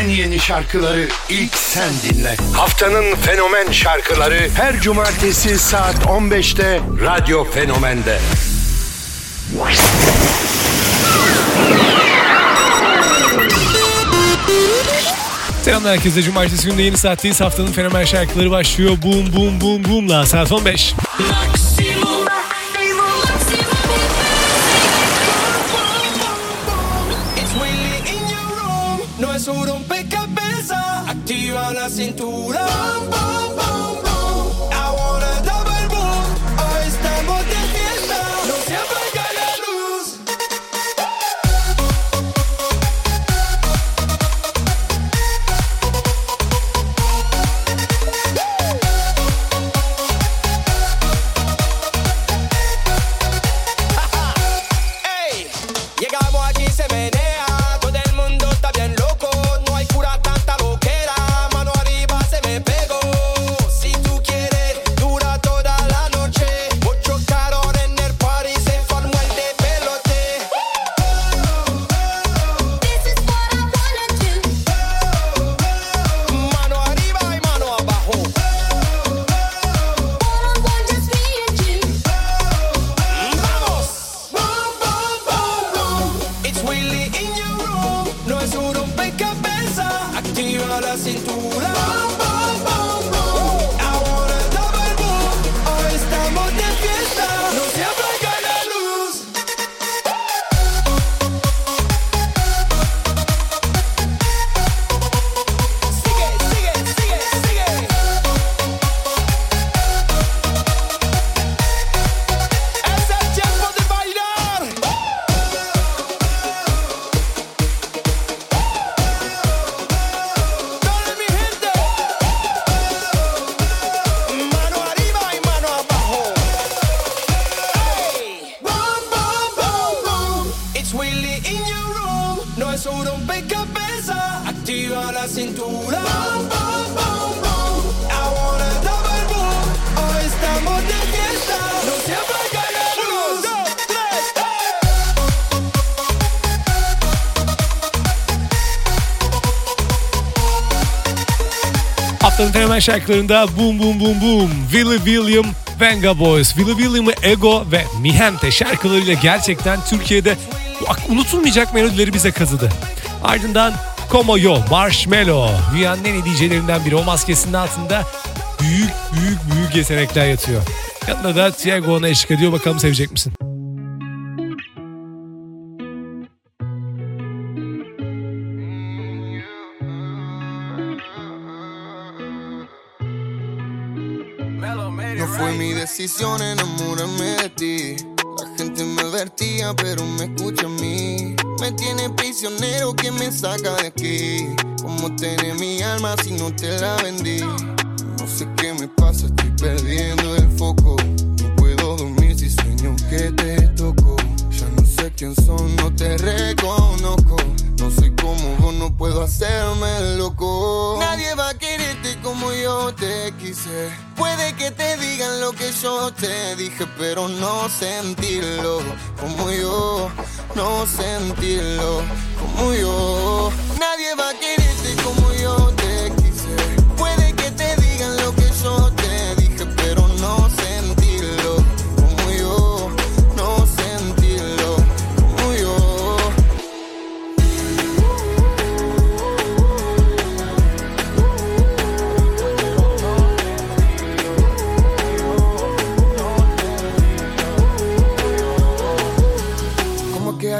en yeni şarkıları ilk sen dinle. Haftanın fenomen şarkıları her cumartesi saat 15'te Radyo Fenomen'de. Selamlar herkese. Cumartesi günü de yeni saatteyiz. Haftanın fenomen şarkıları başlıyor. Boom boom boom boom'la saat 15. Fenomen şarkılarında boom boom boom boom. Willy William, Venga Boys. Willy William'ı Ego ve Mihente şarkılarıyla gerçekten Türkiye'de unutulmayacak melodileri bize kazıdı. Ardından Como Yo, Marshmello. Dünyanın en iyi DJ'lerinden biri. O maskesinin altında büyük yetenekler yatıyor. Yanında da Tiago ona eşlik ediyor. Bakalım sevecek misin? No fue mi decisión enamorarme de ti. La gente me advertía, pero me escucha a mí. Me tiene prisionero, ¿quién me saca de aquí? ¿Cómo tener mi alma si no te la vendí? No sé qué me pasa, estoy perdiendo el foco. No puedo dormir si sueño que te toco. Ya no sé quién soy, no te reconozco. No soy como vos, no puedo hacerme loco. Nadie va a quererte como yo te quise. Puede que te digan lo que yo te dije, pero no sentirlo como yo, no sentirlo como yo. Nadie va a quererte como yo te quise. Puede que te digan lo que yo te dije, pero no sentirlo como yo, no sentirlo como yo.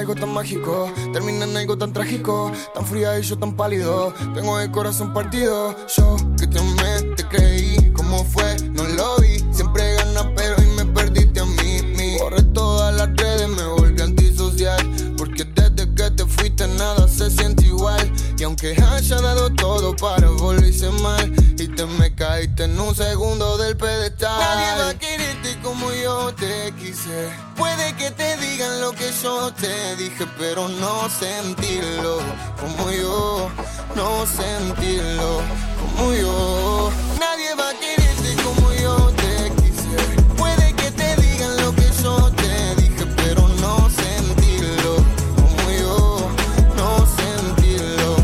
Algo tan mágico, termina en algo tan trágico, tan fría y yo tan pálido, tengo el corazón partido. Yo que te amé, te creí, ¿cómo fue? No lo vi, siempre ganas pero hoy me perdiste a mí. Borré todas las redes, me volví antisocial, porque desde que te fuiste nada se siente igual. Y aunque haya dado todo para vos lo hice mal, y te me caíste en un segundo del pedestal. Nadie va a quererte como yo te quise. Puede que te digan lo que yo te dije, pero no sentirlo como yo, no sentirlo como yo. Nadie va a quererte como yo te quise. Puede que te digan lo que yo te dije, pero no sentirlo como yo, no sentirlo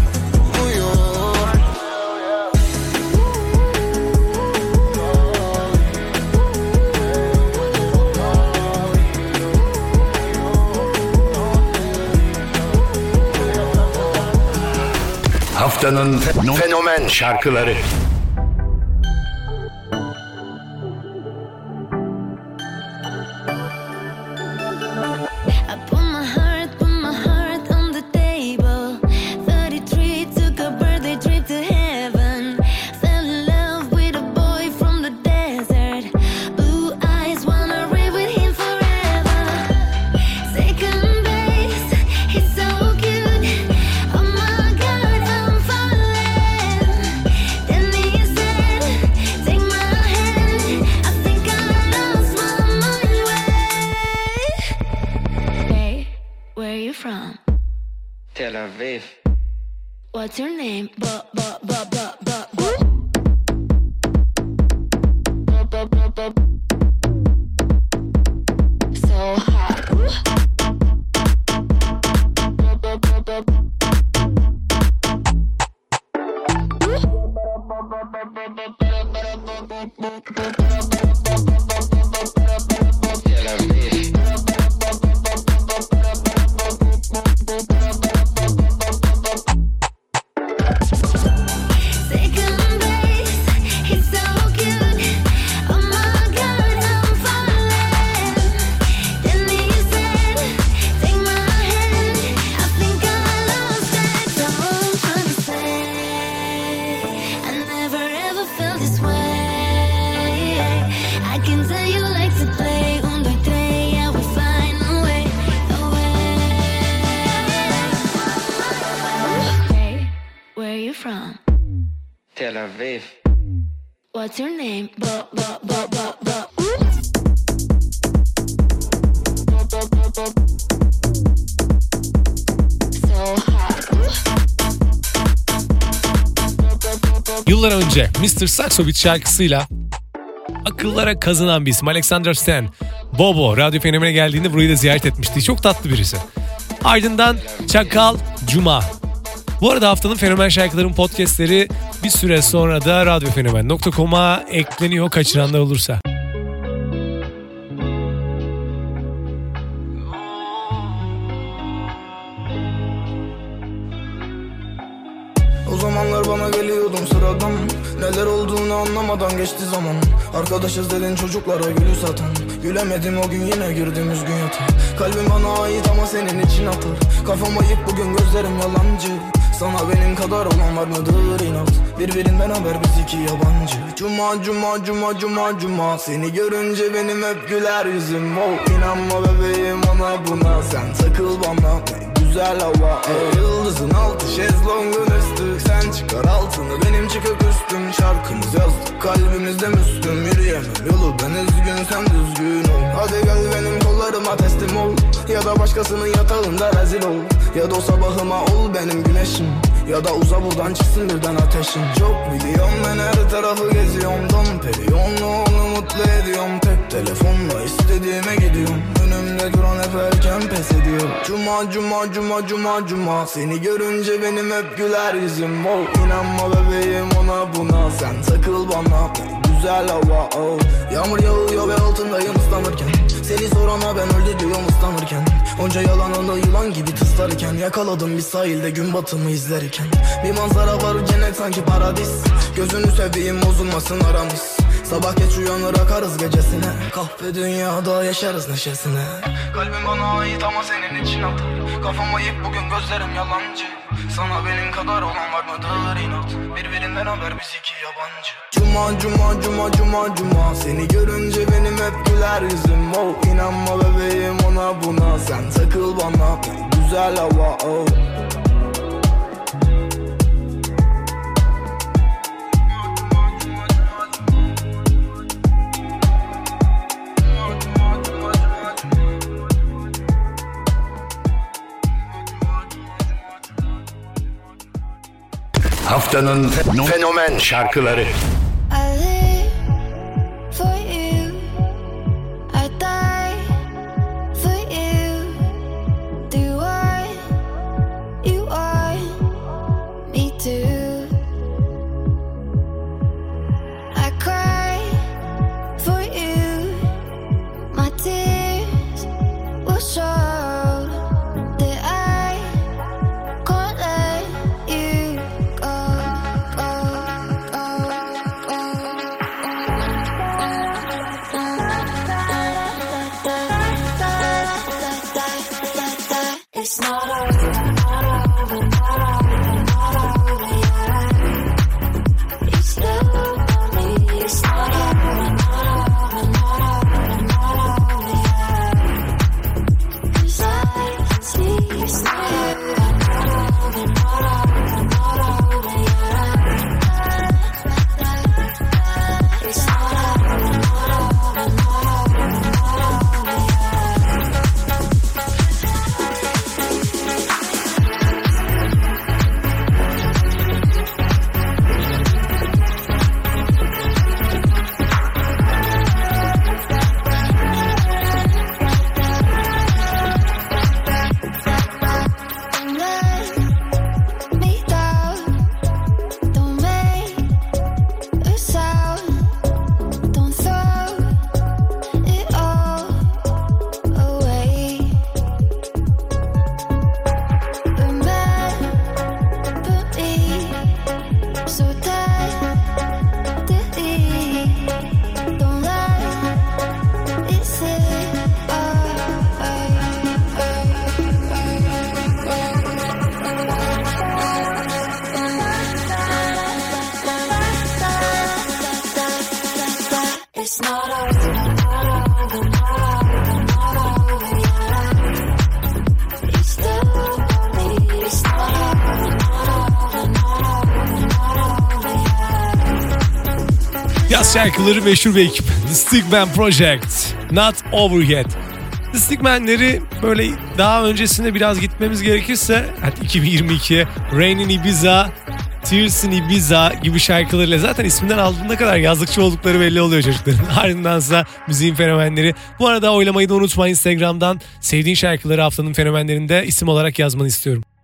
como yo. Haftanın fenomen şarkıları. Tel Aviv. What's your name? So hot. Tel Aviv. What's your name? Yıllar önce Mr. Saxobit şarkısıyla akıllara kazanan bir isim Alexander Stan, Bobo radyo fenomene geldiğinde burayı da ziyaret etmişti. Çok tatlı birisi. Ardından Çakal Cuma. Bu arada haftanın fenomen şarkıların podcastleri bir süre sonra da radyofenomen.com'a ekleniyor, kaçıranlar olursa. O zamanlar bana geliyordum sıradan, neler olduğunu anlamadan geçti zaman. Arkadaşız dedin çocuklara gülü satan, gülemedim o gün yine girdim üzgün yatağa. Kalbim bana ait ama senin için atar, kafam ayıp bugün gözlerim yalancı. Sana benim kadar olan var mıdır inat, birbirinden haber biz iki yabancı. Cuma cuma cuma cuma cuma, seni görünce benim hep güler yüzüm. Oh, inanma bebeğim ona buna, sen takıl bana güzel hava. Yıldızın altı şezlongun üstü, sen çıkar altını benim çıkıp üstüm. Şarkımız yazdık kalbimizde müslüm, yürüyemem yolu ben üzgün sen düzgün ol. Hadi gel benim kollarıma teslim ol, ya da başkasının yatağında rezil ol. Ya da o sabahıma ol benim güneşim, ya da uza buradan çıksın birden ateşin. Çok biliyorum ben her tarafı geziyorum, dom periyonlu onu mutlu ediyorum. Tek telefonla istediğime gidiyorum, önümde duran hep erken pes ediyor. Cuma cuma cuma cuma cuma, seni görünce benim hep güler yüzüm. Oh, inanma bebeğim ona buna, sen takıl bana güzel hava. Oh. Yağmur yağıyor ve altındayım ıslanırken, seni sorana ben öldü diyorum ıslanırken. Onca yalanında yılan gibi tıslarken, yakaladım bir sahilde gün batımı izlerken. Bir manzara var cennet sanki paradis, gözünü seveyim bozulmasın aramız. Sabah geç uyanır akarız gecesine, kahve dünyada yaşarız neşesine. Kalbim bana ait ama senin için atar, kafam ayıp bugün gözlerim yalancı. Sana benim kadar olan var mıdır inat, birbirinden haber biz iki yabancı. Cuma cuma cuma cuma cuma, seni görünce benim hep güler yüzüm. Oh, inanma bebeğim ona buna, sen takıl bana güzel hava. Oh. Haftanın fenomen şarkıları. Yaz şarkıları meşhur bir ekip. The Stickman Project. Not Over Yet. The Stickman'leri böyle daha öncesinde biraz gitmemiz gerekirse 2022'ye Rain in Ibiza, Tears in Ibiza gibi şarkılarıyla zaten isminden aldığına kadar yazlıkçı oldukları belli oluyor çocukların. Ardındansa müziğin fenomenleri. Bu arada oylamayı da unutma Instagram'dan. Sevdiğin şarkıları haftanın fenomenlerinde isim olarak yazmanı istiyorum.